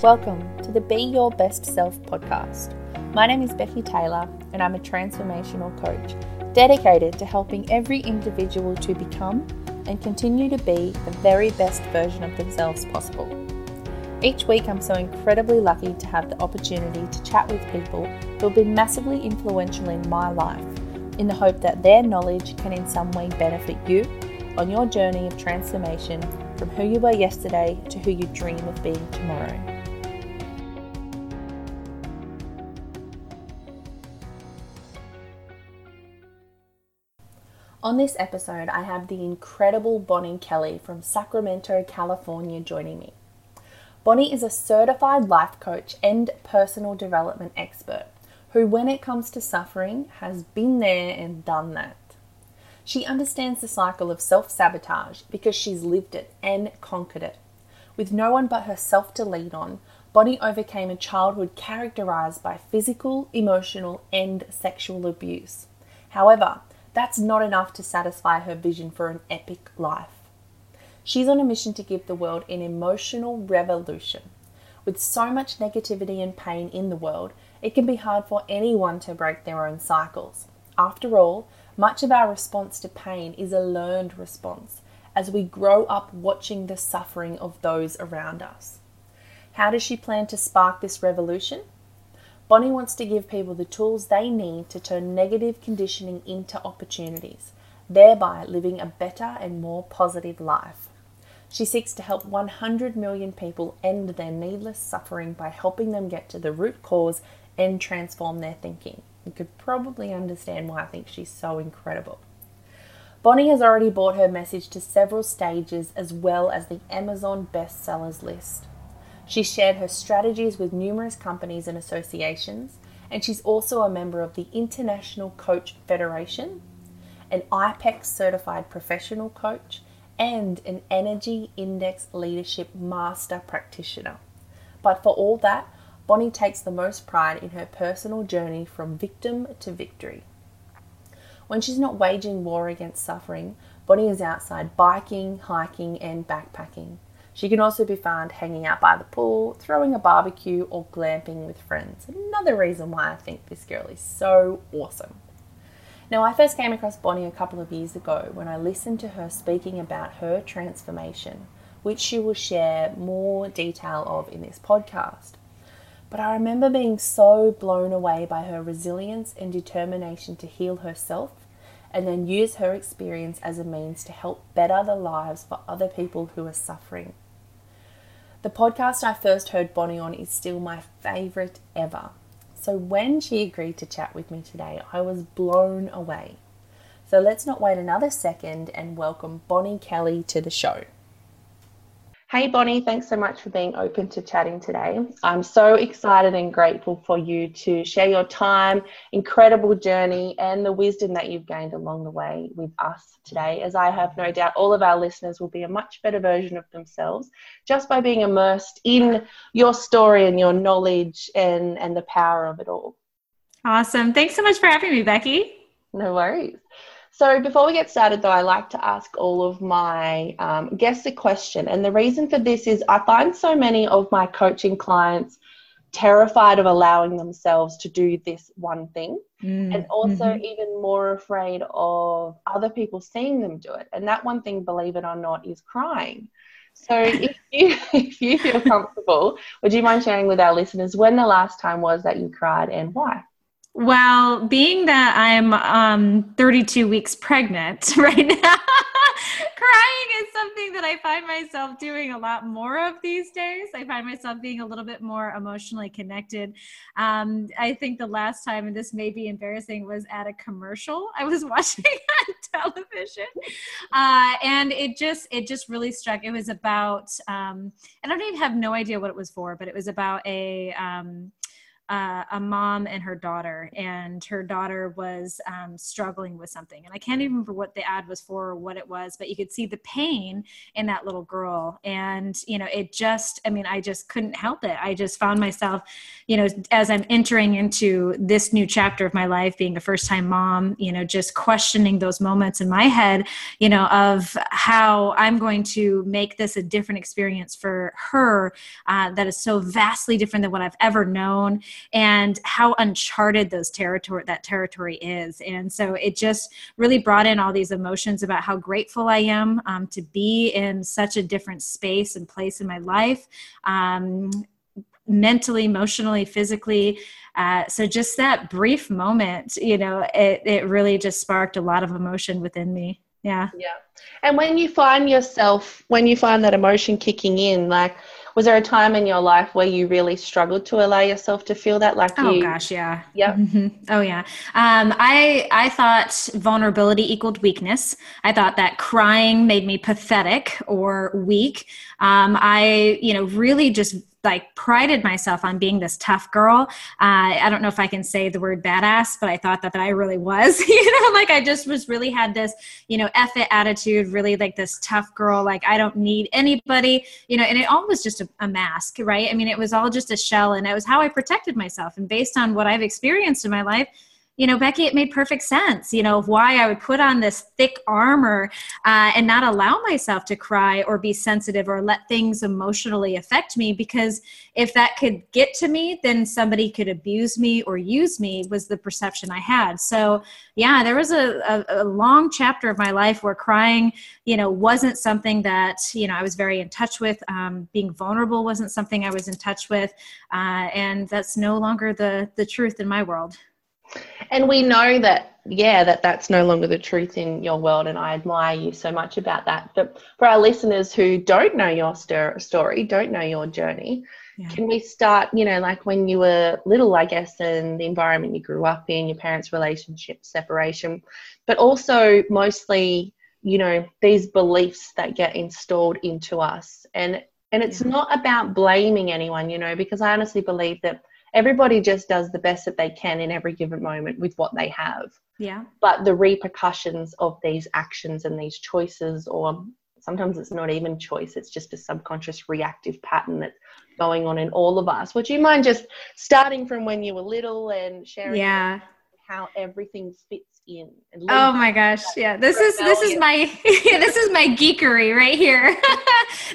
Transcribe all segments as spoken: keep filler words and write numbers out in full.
Welcome to the Be Your Best Self podcast. My name is Becky Taylor and I'm a transformational coach dedicated to helping every individual to become and continue to be the very best version of themselves possible. Each week I'm so incredibly lucky to have the opportunity to chat with people who have been massively influential in my life in the hope that their knowledge can in some way benefit you on your journey of transformation from who you were yesterday to who you dream of being tomorrow. On this episode, I have the incredible Bonnie Kelly from Sacramento, California joining me. Bonnie is a certified life coach and personal development expert who, when it comes to suffering, has been there and done that. She understands the cycle of self-sabotage because she's lived it and conquered it. With no one but herself to lean on, Bonnie overcame a childhood characterized by physical, emotional, and sexual abuse. However, that's not enough to satisfy her vision for an epic life. She's on a mission to give the world an emotional revolution. With so much negativity and pain in the world, it can be hard for anyone to break their own cycles. After all, much of our response to pain is a learned response as we grow up watching the suffering of those around us. How does she plan to spark this revolution? Bonnie wants to give people the tools they need to turn negative conditioning into opportunities, thereby living a better and more positive life. She seeks to help one hundred million people end their needless suffering by helping them get to the root cause and transform their thinking. You could probably understand why I think she's so incredible. Bonnie has already brought her message to several stages as well as the Amazon bestsellers list. She shared her strategies with numerous companies and associations, and she's also a member of the International Coach Federation, an I P E C certified professional coach, and an Energy Index Leadership Master Practitioner. But for all that, Bonnie takes the most pride in her personal journey from victim to victory. When she's not waging war against suffering, Bonnie is outside biking, hiking, and backpacking. She can also be found hanging out by the pool, throwing a barbecue, or glamping with friends. Another reason why I think this girl is so awesome. Now, I first came across Bonnie a couple of years ago when I listened to her speaking about her transformation, which she will share more detail of in this podcast. But I remember being so blown away by her resilience and determination to heal herself and then use her experience as a means to help better the lives for other people who are suffering. The podcast I first heard Bonnie on is still my favorite ever. So when she agreed to chat with me today, I was blown away. So let's not wait another second and welcome Bonnie Kelly to the show. Hey Bonnie, thanks so much for being open to chatting today. I'm so excited and grateful for you to share your time, incredible journey, and the wisdom that you've gained along the way with us today, as I have no doubt all of our listeners will be a much better version of themselves just by being immersed in your story and your knowledge and, and the power of it all. Awesome. Thanks so much for having me, Becky. No worries. So before we get started, though, I like to ask all of my um, guests a question. And the reason for this is I find so many of my coaching clients terrified of allowing themselves to do this one thing mm. and also mm-hmm. even more afraid of other people seeing them do it. And that one thing, believe it or not, is crying. So if you, if you feel comfortable, would you mind sharing with our listeners when the last time was that you cried and why? Well, being that I'm um, thirty-two weeks pregnant right now, crying is something that I find myself doing a lot more of these days. I find myself being a little bit more emotionally connected. Um, I think the last time, and this may be embarrassing, was at a commercial I was watching on television. Uh, and it just, it just really struck. It was about, um, and I don't even have no idea what it was for, but it was about a, um, uh, a mom and her daughter, and her daughter was um, struggling with something. And I can't even remember what the ad was for or what it was, but you could see the pain in that little girl. And, you know, it just, I mean, I just couldn't help it. I just found myself, you know, as I'm entering into this new chapter of my life, being a first time mom, you know, just questioning those moments in my head, you know, of how I'm going to make this a different experience for her uh, that is so vastly different than what I've ever known, and how uncharted those territory, that territory is. And so it just really brought in all these emotions about how grateful I am um, to be in such a different space and place in my life, um, mentally, emotionally, physically. Uh, so just that brief moment, you know, it, it really just sparked a lot of emotion within me. Yeah. Yeah. And when you find yourself, when you find that emotion kicking in, like, was there a time in your life where you really struggled to allow yourself to feel that? Like, oh you, gosh, yeah, yeah, mm-hmm. oh yeah. Um, I I thought vulnerability equaled weakness. I thought that crying made me pathetic or weak. Um, I you know really just. like prided myself on being this tough girl. Uh, I don't know if I can say the word badass, but I thought that, that I really was, you know, like I just was really had this, you know, F it attitude, really like this tough girl, like I don't need anybody, you know, and it all was just a, a mask, right? I mean, it was all just a shell, and it was how I protected myself. And based on what I've experienced in my life, you know, Becky, it made perfect sense, you know, why I would put on this thick armor uh, and not allow myself to cry or be sensitive or let things emotionally affect me, because if that could get to me, then somebody could abuse me or use me, was the perception I had. So yeah, there was a, a, a long chapter of my life where crying, you know, wasn't something that, you know, I was very in touch with. Um, being vulnerable wasn't something I was in touch with. Uh, and that's no longer the, the truth in my world. And we know that, yeah, that that's no longer the truth in your world, and I admire you so much about that. But for our listeners who don't know your story, don't know your journey, yeah. Can we start, you know, like when you were little, I guess, and the environment you grew up in, your parents' relationship, separation, but also mostly, you know, these beliefs that get installed into us. And, and it's yeah. not about blaming anyone, you know, because I honestly believe that everybody just does the best that they can in every given moment with what they have. Yeah. But the repercussions of these actions and these choices, or sometimes it's not even choice, it's just a subconscious reactive pattern that's going on in all of us. Would you mind just starting from when you were little and sharing yeah. how everything fits in? And oh my gosh. Yeah. This is, this is my, this is my geekery right here.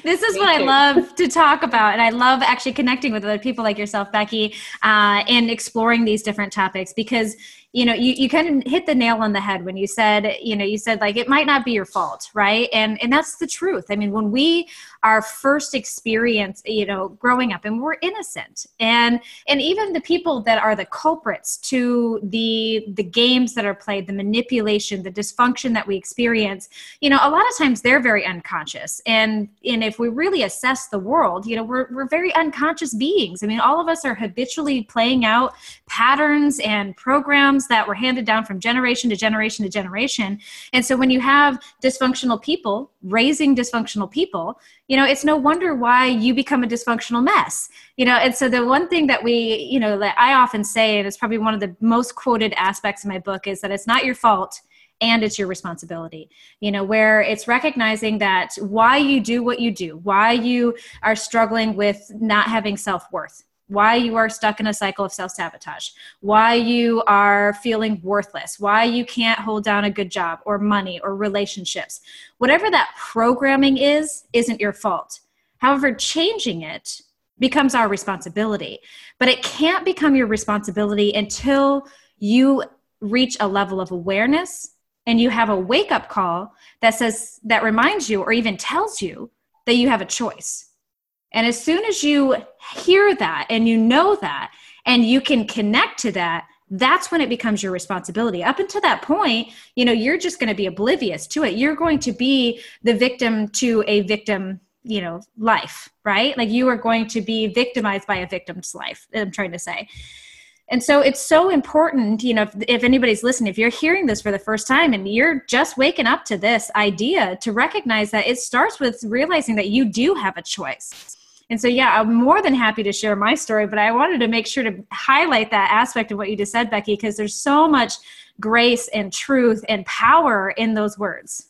This is what I love to talk about. And I love actually connecting with other people like yourself, Becky, uh, and exploring these different topics, because you know, you, you kind of hit the nail on the head when you said, you know, you said like, it might not be your fault. Right. And, and that's the truth. I mean, when we, our first experience, you know, growing up, and we're innocent, and, and even the people that are the culprits to the, the games that are played, the manipulation, the dysfunction that we experience, you know, a lot of times they're very unconscious. And, and if we really assess the world, you know, we're, we're very unconscious beings. I mean, all of us are habitually playing out patterns and programs that were handed down from generation to generation to generation. And so when you have dysfunctional people raising dysfunctional people, you know, it's no wonder why you become a dysfunctional mess, you know? And so the one thing that we, you know, that I often say, and it's probably one of the most quoted aspects in my book, is that it's not your fault and it's your responsibility, you know, where it's recognizing that why you do what you do, why you are struggling with not having self-worth, why you are stuck in a cycle of self-sabotage, why you are feeling worthless, why you can't hold down a good job or money or relationships. Whatever that programming is, isn't your fault. However, changing it becomes our responsibility, but it can't become your responsibility until you reach a level of awareness and you have a wake-up call that says, that reminds you or even tells you that you have a choice. And as soon as you hear that and you know that and you can connect to that, that's when it becomes your responsibility. Up until that point, you know, you're just going to be oblivious to it. You're going to be the victim to a victim, you know, life, right? Like you are going to be victimized by a victim's life, I'm trying to say. And so it's so important, you know, if, if anybody's listening, if you're hearing this for the first time and you're just waking up to this idea, to recognize that it starts with realizing that you do have a choice. And so, yeah, I'm more than happy to share my story, but I wanted to make sure to highlight that aspect of what you just said, Becky, because there's so much grace and truth and power in those words.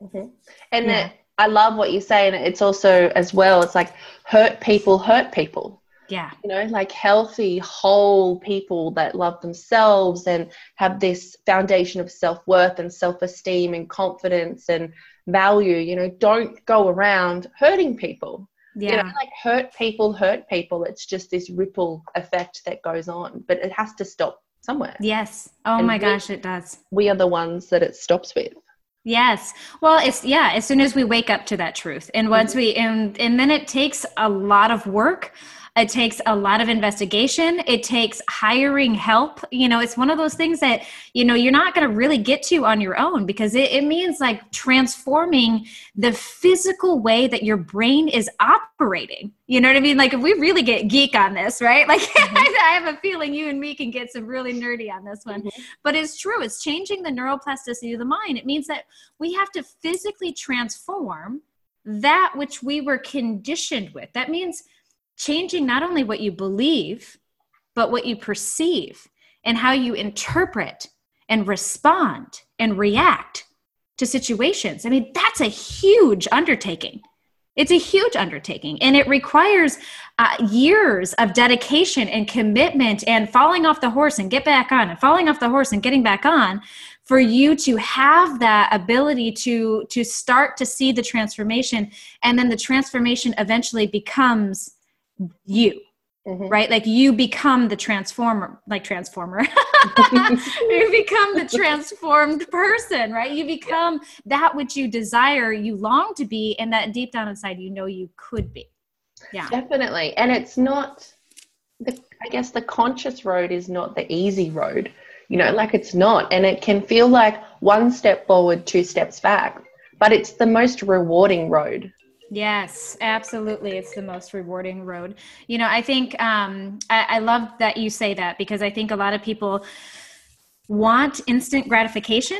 Mm-hmm. And yeah. that, I love what you say. And it's also as well, it's like hurt people, hurt people. Yeah. You know, like healthy, whole people that love themselves and have this foundation of self-worth and self-esteem and confidence and value, you know, don't go around hurting people. Yeah. You know, like hurt people, hurt people. It's just this ripple effect that goes on, but it has to stop somewhere. Yes. Oh and my we, gosh, it does. We are the ones that it stops with. Yes. Well, it's, yeah, as soon as we wake up to that truth and once we, and, and then it takes a lot of work. It takes a lot of investigation. It takes hiring help. You know, it's one of those things that, you know, you're not going to really get to on your own because it, it means like transforming the physical way that your brain is operating. You know what I mean? Like if we really get geek on this, right? Like mm-hmm. I have a feeling you and me can get some really nerdy on this one, mm-hmm. but it's true. It's changing the neuroplasticity of the mind. It means that we have to physically transform that which we were conditioned with. That means changing not only what you believe, but what you perceive and how you interpret and respond and react to situations. I mean, that's a huge undertaking. It's a huge undertaking, and it requires uh, years of dedication and commitment and falling off the horse and get back on and falling off the horse and getting back on for you to have that ability to, to start to see the transformation. And then the transformation eventually becomes you, mm-hmm. right? Like you become the transformer, like transformer, you become the transformed person, right? You become yeah. that which you desire, you long to be, and that deep down inside, you know, you could be. Yeah, definitely. And it's not the, I guess the conscious road is not the easy road, you know, like it's not, and it can feel like one step forward, two steps back, but it's the most rewarding road. Yes, absolutely. It's the most rewarding road. You know, I think um, I, I love that you say that because I think a lot of people want instant gratification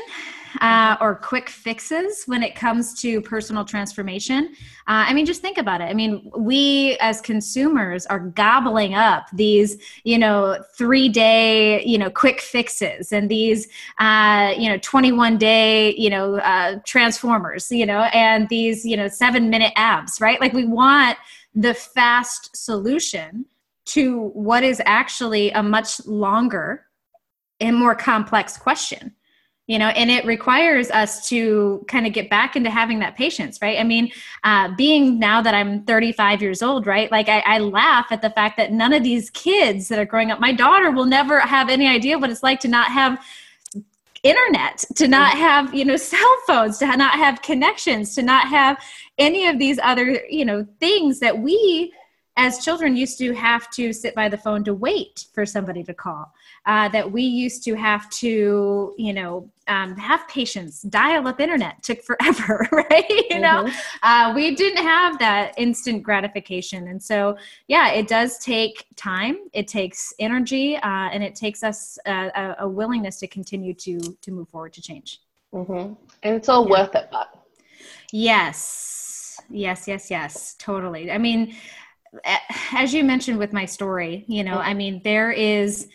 uh, or quick fixes when it comes to personal transformation. Uh, I mean, just think about it. I mean, we as consumers are gobbling up these, you know, three day, you know, quick fixes and these, uh, you know, twenty-one day, you know, uh, transformers, you know, and these, you know, seven minute abs, right? Like we want the fast solution to what is actually a much longer and more complex question, you know, and it requires us to kind of get back into having that patience, right? I mean, uh, being now that I'm thirty-five years old, right? Like I, I laugh at the fact that none of these kids that are growing up, my daughter will never have any idea what it's like to not have internet, to not have, you know, cell phones, to not have connections, to not have any of these other, you know, things that we as children used to have to sit by the phone to wait for somebody to call. Uh, that we used to have to, you know, um, have patience, dial up internet took forever, right? You mm-hmm. know, uh, we didn't have that instant gratification. And so, yeah, it does take time. It takes energy uh, and it takes us uh, a, a willingness to continue to, to move forward, to change. Mm-hmm. And it's all yeah. worth it, but. Yes, yes, yes, yes, totally. I mean, as you mentioned with my story, you know, mm-hmm. I mean, there is,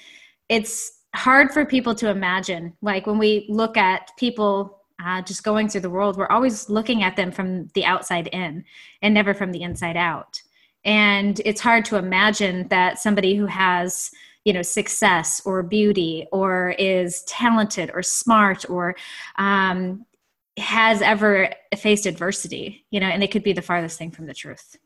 it's hard for people to imagine. Like when we look at people uh, just going through the world, we're always looking at them from the outside in and never from the inside out. And it's hard to imagine that somebody who has, you know, success or beauty or is talented or smart or um, has ever faced adversity, you know, and it could be the farthest thing from the truth.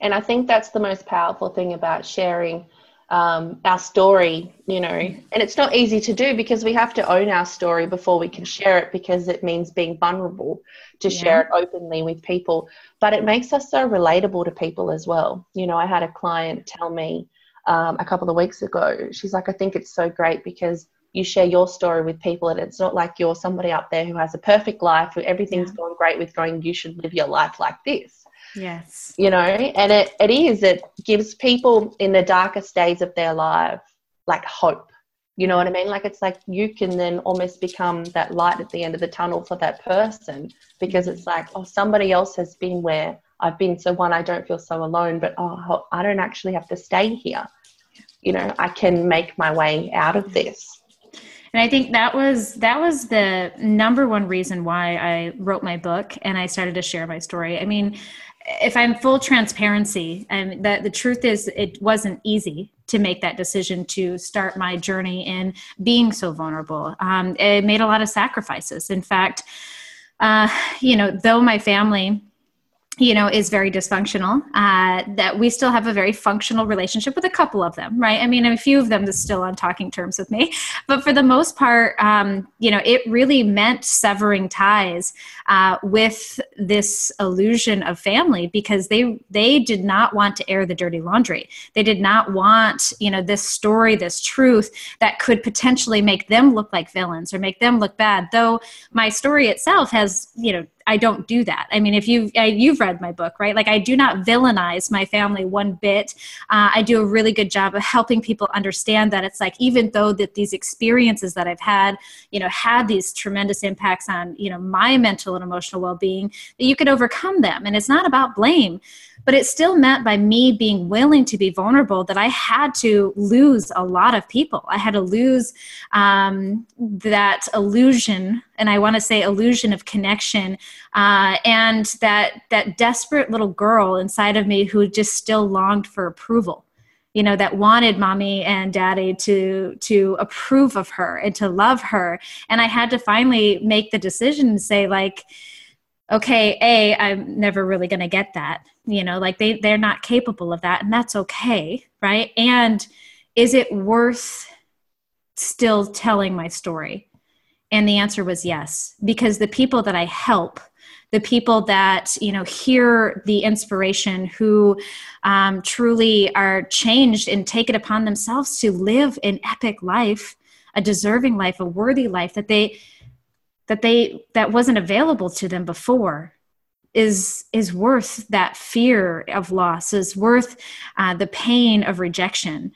And I think that's the most powerful thing about sharing um our story, you know, and it's not easy to do because we have to own our story before we can share it, because it means being vulnerable to yeah. share it openly with people, but it makes us so relatable to people as well. You know, I had a client tell me um a couple of weeks ago, she's like, I think it's so great because you share your story with people and it's not like you're somebody up there who has a perfect life, who everything's yeah. going great with, going, you should live your life like this. Yes. You know, and it, it is, it gives people in the darkest days of their life, like hope, you know what I mean? Like, it's like, you can then almost become that light at the end of the tunnel for that person, because it's like, oh, somebody else has been where I've been so one, I don't feel so alone, but oh, I don't actually have to stay here. You know, I can make my way out of this. And I think that was, that was the number one reason why I wrote my book and I started to share my story. I mean, if I'm full transparency, um, the, the truth is it wasn't easy to make that decision to start my journey in being so vulnerable. Um, it made a lot of sacrifices. In fact, uh, you know, though my family, you know, is very dysfunctional, uh, that we still have a very functional relationship with a couple of them, right? I mean, a few of them is still on talking terms with me, but for the most part, um, you know, it really meant severing ties uh, with this illusion of family, because they, they did not want to air the dirty laundry. They did not want, you know, this story, this truth that could potentially make them look like villains or make them look bad. Though my story itself has, you know, I don't do that. I mean, if you, uh, you've read my book, right? Like, I do not villainize my family one bit. Uh, I do a really good job of helping people understand that it's like, even though that these experiences that I've had, you know, had these tremendous impacts on, you know, my mental and emotional well-being, that you could overcome them. And it's not about blame, but it still meant by me being willing to be vulnerable that I had to lose a lot of people. I had to lose um, that illusion, and I want to say illusion of connection, uh, and that that desperate little girl inside of me who just still longed for approval, you know, that wanted mommy and daddy to to approve of her and to love her. And I had to finally make the decision and say, like, okay, A, I'm never really going to get that, you know, like they, they're not capable of that, and that's okay, right? And is it worth still telling my story? And the answer was yes, because the people that I help, the people that, you know, hear the inspiration, who um, truly are changed and take it upon themselves to live an epic life, a deserving life, a worthy life that they, that they, that wasn't available to them before, is, is worth that fear of loss, is worth uh, the pain of rejection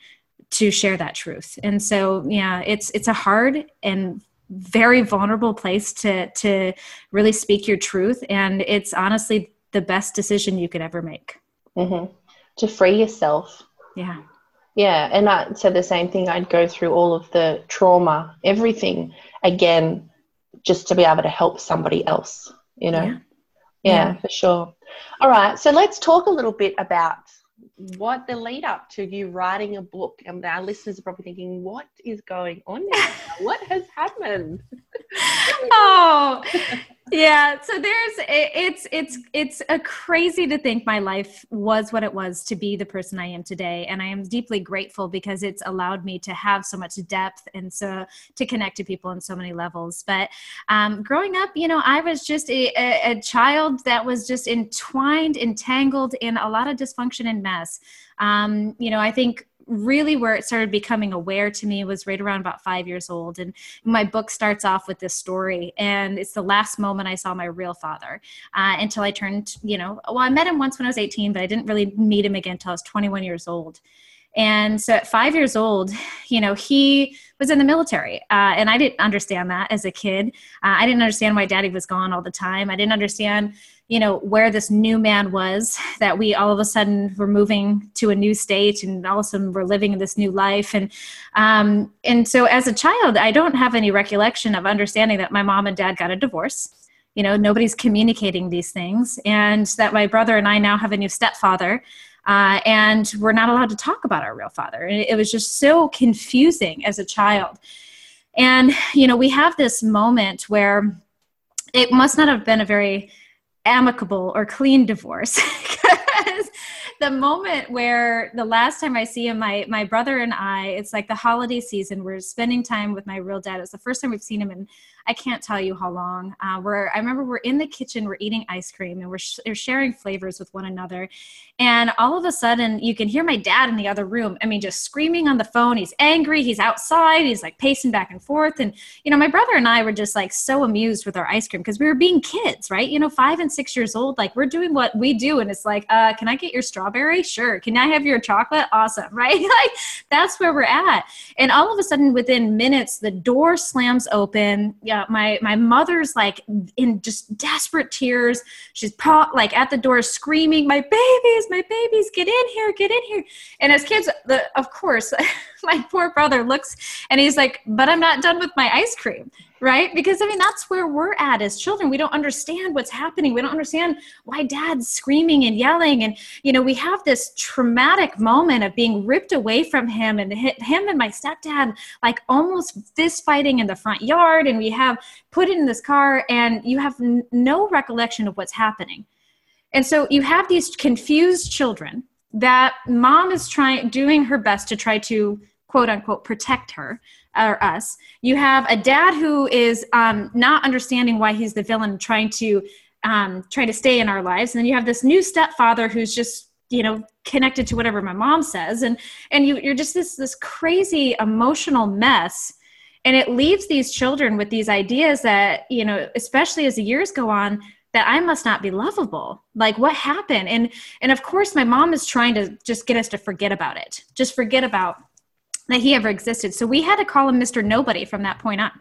to share that truth. And so, yeah, it's, it's a hard and very vulnerable place to to really speak your truth. And it's honestly the best decision you could ever make. Mm-hmm. To free yourself. Yeah. Yeah. And I said the same thing. I'd go through all of the trauma, everything again, just to be able to help somebody else, you know? Yeah, yeah, yeah. For sure. All right. So let's talk a little bit about what the lead up to you writing a book. And our listeners are probably thinking, what is going on now? What has happened? Oh, yeah. So there's, it's, it's, it's a crazy to think my life was what it was to be the person I am today. And I am deeply grateful because it's allowed me to have so much depth and so to connect to people on so many levels. But um, growing up, you know, I was just a, a, a child that was just entwined, entangled in a lot of dysfunction and mess. Um, you know, I think really where it started becoming aware to me was right around about five years old. And my book starts off with this story, and it's the last moment I saw my real father, uh, until I turned, you know, well, I met him once when I was eighteen, but I didn't really meet him again until I was twenty-one years old. And so at five years old, you know, he was in the military. Uh, and I didn't understand that as a kid. Uh, I didn't understand why daddy was gone all the time. I didn't understand, you know, where this new man was, that we all of a sudden were moving to a new state and all of a sudden we're living in this new life. And, um, and so as a child, I don't have any recollection of understanding that my mom and dad got a divorce. You know, nobody's communicating these things, and that my brother and I now have a new stepfather. Uh, and we're not allowed to talk about our real father. And it was just so confusing as a child. And, you know, we have this moment where it must not have been a very amicable or clean divorce. The moment where the last time I see him, my, my brother and I, it's like the holiday season. We're spending time with my real dad. It's the first time we've seen him in, I can't tell you how long. Uh, we're, I remember we're in the kitchen, we're eating ice cream, and we're, sh- we're sharing flavors with one another. And all of a sudden, you can hear my dad in the other room. I mean, just screaming on the phone. He's angry. He's outside. He's like pacing back and forth. And, you know, my brother and I were just like so amused with our ice cream because we were being kids, right? You know, five and six years old, like we're doing what we do. And it's like, uh, can I get your strawberry? strawberry? Sure. Can I have your chocolate? Awesome, right? Like that's where we're at. And all of a sudden, within minutes, the door slams open. Yeah, my my mother's like in just desperate tears. She's pro- like at the door screaming, "My babies, my babies, get in here, get in here!" And as kids, the of course, my poor brother looks and he's like, "But I'm not done with my ice cream." Right? Because I mean, that's where we're at as children. We don't understand what's happening. We don't understand why dad's screaming and yelling. And, you know, we have this traumatic moment of being ripped away from him, and him and my stepdad, like almost fist fighting in the front yard. And we have put it in this car, and you have n- no recollection of what's happening. And so you have these confused children that mom is trying, doing her best to try to quote unquote protect her or us. You have a dad who is um, not understanding why he's the villain, trying to um, trying to stay in our lives. And then you have this new stepfather who's just, you know, connected to whatever my mom says, and and you, you're just this this crazy emotional mess. And it leaves these children with these ideas that, you know, especially as the years go on, that I must not be lovable. Like, what happened? And and of course, my mom is trying to just get us to forget about it. Just forget about that he ever existed. So we had to call him Mister Nobody from that point on.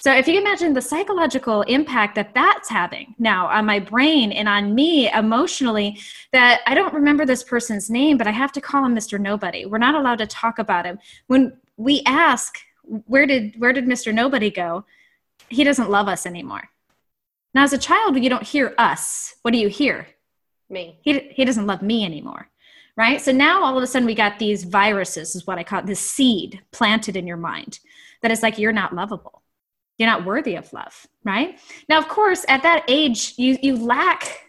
So if you can imagine the psychological impact that that's having now on my brain and on me emotionally, that I don't remember this person's name, but I have to call him Mister Nobody. We're not allowed to talk about him. When we ask, where did, where did Mister Nobody go? He doesn't love us anymore. Now, as a child, you don't hear us. What do you hear? Me. He, he doesn't love me anymore. Right? So now all of a sudden we got these viruses, is what I call this seed planted in your mind, that it's like, you're not lovable. You're not worthy of love, right? Now, of course, at that age, you you lack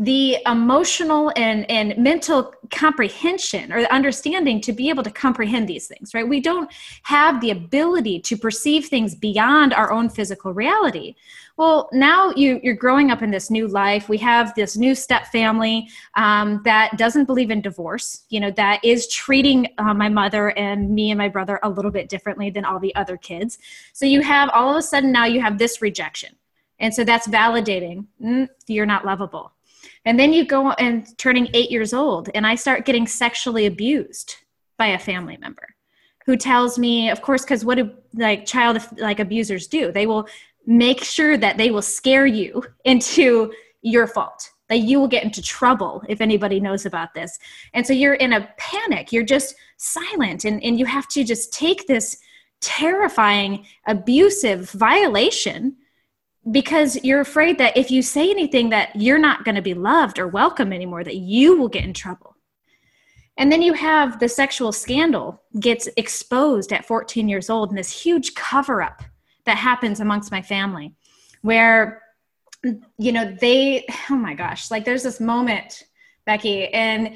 the emotional and, and mental comprehension or the understanding to be able to comprehend these things, right? We don't have the ability to perceive things beyond our own physical reality. Well, now you, you're growing up in this new life. We have this new step family um, that doesn't believe in divorce, you know, that is treating uh, my mother and me and my brother a little bit differently than all the other kids. So you have all of a sudden now you have this rejection. And so that's validating. Mm, you're not lovable. And then you go and turning eight years old, and I start getting sexually abused by a family member who tells me, of course, because what do like child like abusers do? They will make sure that they will scare you into your fault, that you will get into trouble if anybody knows about this. And so you're in a panic. You're just silent, and, and you have to just take this terrifying, abusive violation because you're afraid that if you say anything that you're not going to be loved or welcome anymore, that you will get in trouble. And then you have the sexual scandal gets exposed at fourteen years old in this huge cover-up that happens amongst my family where, you know, they, oh my gosh, like there's this moment, Becky, and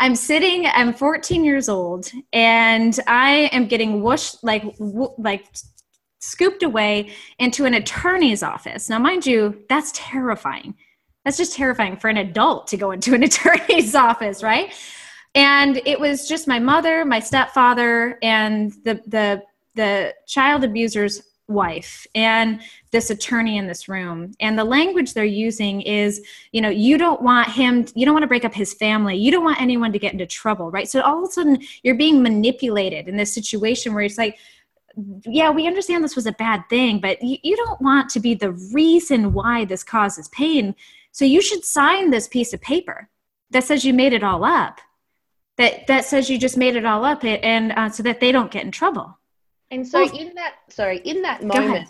I'm sitting, I'm fourteen years old, and I am getting whooshed, like, wh- like scooped away into an attorney's office. Now, mind you, that's terrifying. That's just terrifying for an adult to go into an attorney's office, right? And it was just my mother, my stepfather, and the, the, the child abuser's wife and this attorney in this room. And the language they're using is, you know, you don't want him, you don't want to break up his family. You don't want anyone to get into trouble, right? So all of a sudden you're being manipulated in this situation where it's like, yeah, we understand this was a bad thing, but you, you don't want to be the reason why this causes pain. So you should sign this piece of paper that says you made it all up, that, that says you just made it all up and uh, so that they don't get in trouble. And so in that, sorry, in that moment,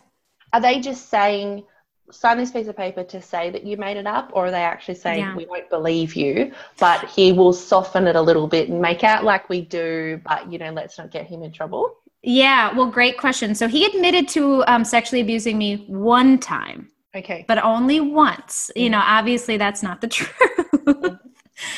are they just saying, sign this piece of paper to say that you made it up? Or are they actually saying, yeah, we won't believe you, but he will soften it a little bit and make out like we do, but, you know, let's not get him in trouble? Yeah, well, great question. So he admitted to um, sexually abusing me one time. Okay. But only once. You know, obviously that's not the truth.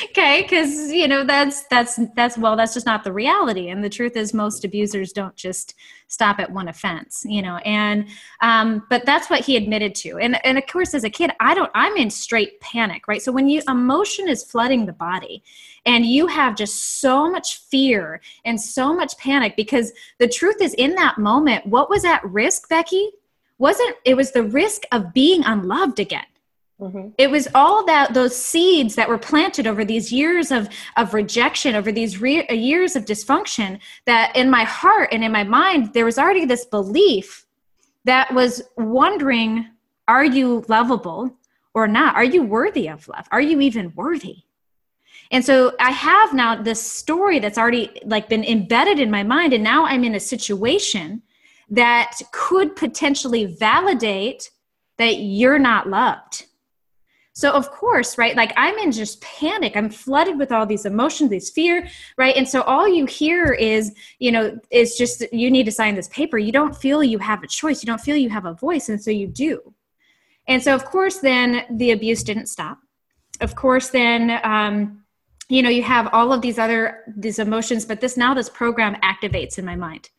Okay, because, you know, that's, that's, that's, well, that's just not the reality. And the truth is most abusers don't just stop at one offense, you know, and, um, but that's what he admitted to. And, and of course, as a kid, I don't, I'm in straight panic, right? So when you, emotion is flooding the body and you have just so much fear and so much panic, because the truth is in that moment, what was at risk, Becky, wasn't, it was the risk of being unloved again. Mm-hmm. It was all that those seeds that were planted over these years of, of rejection, over these re- years of dysfunction, that in my heart and in my mind, there was already this belief that was wondering, are you lovable or not? Are you worthy of love? Are you even worthy? And so I have now this story that's already like been embedded in my mind. And now I'm in a situation that could potentially validate that you're not loved. So of course, right, like I'm in just panic. I'm flooded with all these emotions, these fear, right? And so all you hear is, you know, it's just, you need to sign this paper. You don't feel you have a choice. You don't feel you have a voice. And so you do. And so of course, then the abuse didn't stop. Of course, then, um, you know, you have all of these other, these emotions, but this now this program activates in my mind.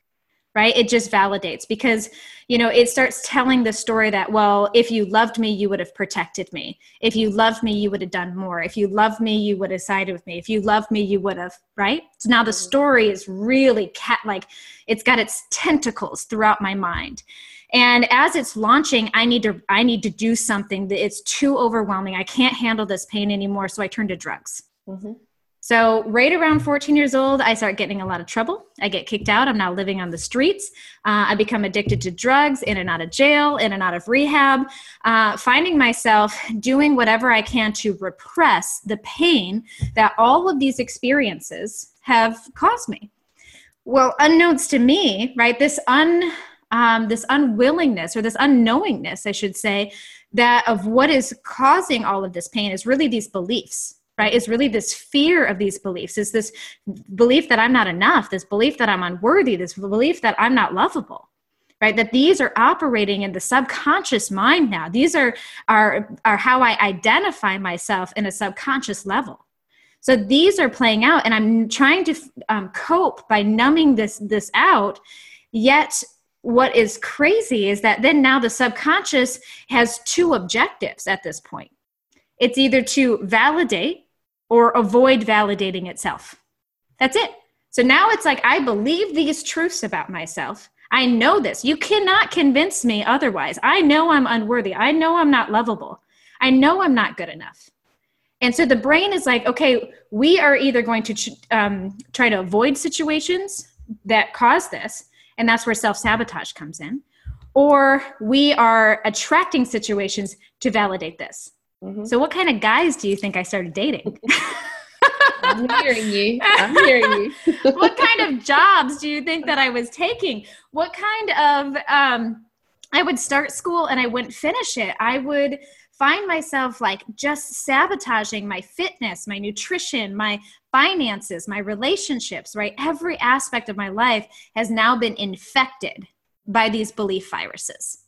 Right? It just validates because, you know, it starts telling the story that, well, if you loved me, you would have protected me. If you loved me, you would have done more. If you loved me, you would have sided with me. If you loved me, you would have, right? So now the story is really cat like, it's got its tentacles throughout my mind. And as it's launching, I need to, I need to do something that it's too overwhelming. I can't handle this pain anymore. So I turn to drugs. Mm-hmm. So right around fourteen years old, I start getting a lot of trouble. I get kicked out. I'm now living on the streets. Uh, I become addicted to drugs, in and out of jail, in and out of rehab, uh, finding myself doing whatever I can to repress the pain that all of these experiences have caused me. Well, unknowns to me, right, this un um, this unwillingness or this unknowingness, I should say, that of what is causing all of this pain is really these beliefs. Right? It's really this fear of these beliefs. It's this belief that I'm not enough, this belief that I'm unworthy, this belief that I'm not lovable, right? That these are operating in the subconscious mind now. These are, are, are how I identify myself in a subconscious level. So these are playing out and I'm trying to um, cope by numbing this, this out. Yet what is crazy is that then now the subconscious has two objectives at this point. It's either to validate or avoid validating itself. That's it. So now it's like, I believe these truths about myself. I know this. You cannot convince me otherwise. I know I'm unworthy. I know I'm not lovable. I know I'm not good enough. And so the brain is like, okay, we are either going to um, try to avoid situations that cause this, and that's where self-sabotage comes in, or we are attracting situations to validate this. Mm-hmm. So what kind of guys do you think I started dating? I'm hearing you. I'm hearing you. What kind of jobs do you think that I was taking? What kind of, um, I would start school and I wouldn't finish it. I would find myself like just sabotaging my fitness, my nutrition, my finances, my relationships, right? Every aspect of my life has now been infected by these belief viruses.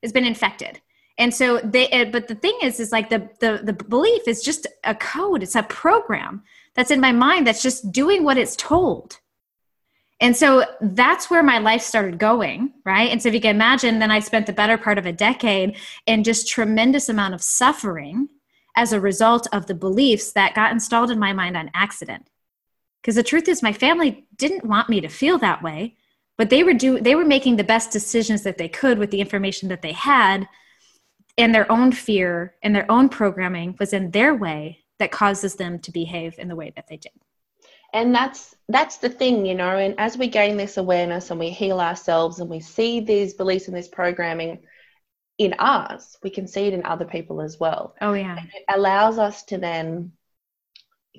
It's been infected. And so they, but the thing is, is like the, the, the belief is just a code. It's a program that's in my mind that's just doing what it's told. And so that's where my life started going, right? And so if you can imagine, then I spent the better part of a decade in just tremendous amount of suffering as a result of the beliefs that got installed in my mind on accident. Because the truth is my family didn't want me to feel that way, but they were do, they were making the best decisions that they could with the information that they had. And their own fear and their own programming was in their way that causes them to behave in the way that they did. And that's that's the thing, you know, and as we gain this awareness and we heal ourselves and we see these beliefs and this programming in us, we can see it in other people as well. Oh, yeah. And it allows us to then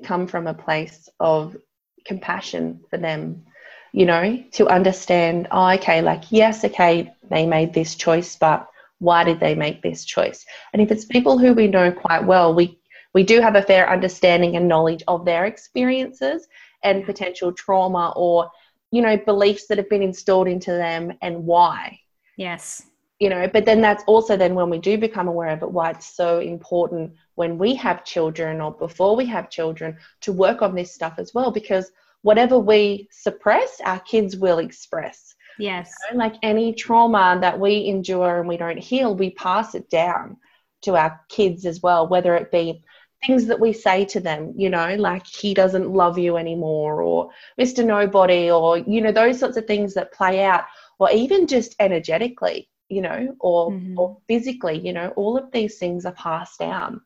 come from a place of compassion for them, you know, to understand, oh, okay, like, yes, okay, they made this choice, but why did they make this choice? And if it's people who we know quite well, we, we do have a fair understanding and knowledge of their experiences and potential trauma or, you know, beliefs that have been installed into them and why. Yes. You know, but then that's also then when we do become aware of it, why it's so important when we have children or before we have children to work on this stuff as well, because whatever we suppress, our kids will express. Yes. You know, like any trauma that we endure and we don't heal, we pass it down to our kids as well, whether it be things that we say to them, you know, like he doesn't love you anymore or Mister Nobody or, you know, those sorts of things that play out or even just energetically, you know, or, mm-hmm. or physically, you know, all of these things are passed down.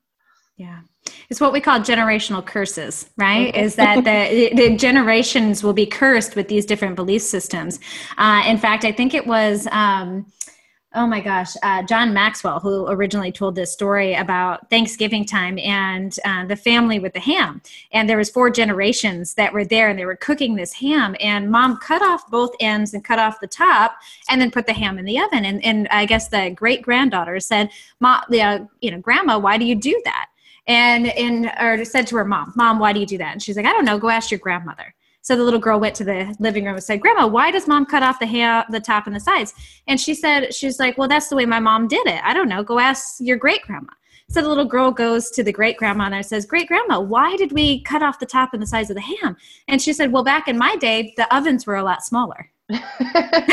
Yeah. It's what we call generational curses, right? Mm-hmm. Is that the, the generations will be cursed with these different belief systems. Uh, in fact, I think it was, um, oh my gosh, uh, John Maxwell, who originally told this story about Thanksgiving time and uh, the family with the ham. And there was four generations that were there and they were cooking this ham, and mom cut off both ends and cut off the top and then put the ham in the oven. And, and I guess the great granddaughter said, "Mom, uh, you know, Grandma, why do you do that?" And, and or said to her mom, "Mom, why do you do that?" And she's like, "I don't know. Go ask your grandmother." So the little girl went to the living room and said, "Grandma, why does mom cut off the ham, the top and the sides?" And she said, she's like, "Well, that's the way my mom did it. I don't know. Go ask your great grandma." So the little girl goes to the great grandma and says, "Great grandma, why did we cut off the top and the sides of the ham?" And she said, "Well, back in my day, the ovens were a lot smaller." Right?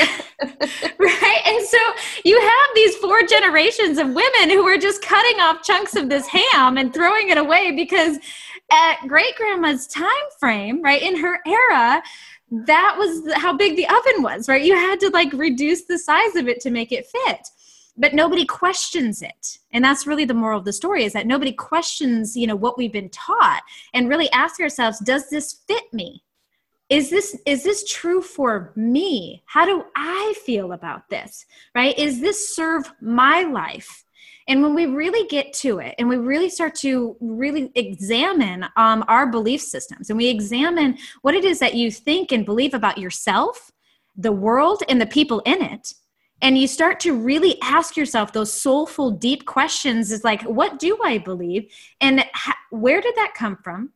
And so you have these four generations of women who are just cutting off chunks of this ham and throwing it away because at great grandma's time frame, right, in her era, that was how big the oven was, right? You had to like reduce the size of it to make it fit. But nobody questions it. And that's really the moral of the story, is that nobody questions, you know, what we've been taught, and really ask ourselves, does this fit me? Is this, is this true for me? How do I feel about this, right? Is this serve my life? And when we really get to it and we really start to really examine um, our belief systems, and we examine what it is that you think and believe about yourself, the world, and the people in it, and you start to really ask yourself those soulful, deep questions, is like, what do I believe? And how, where did that come from?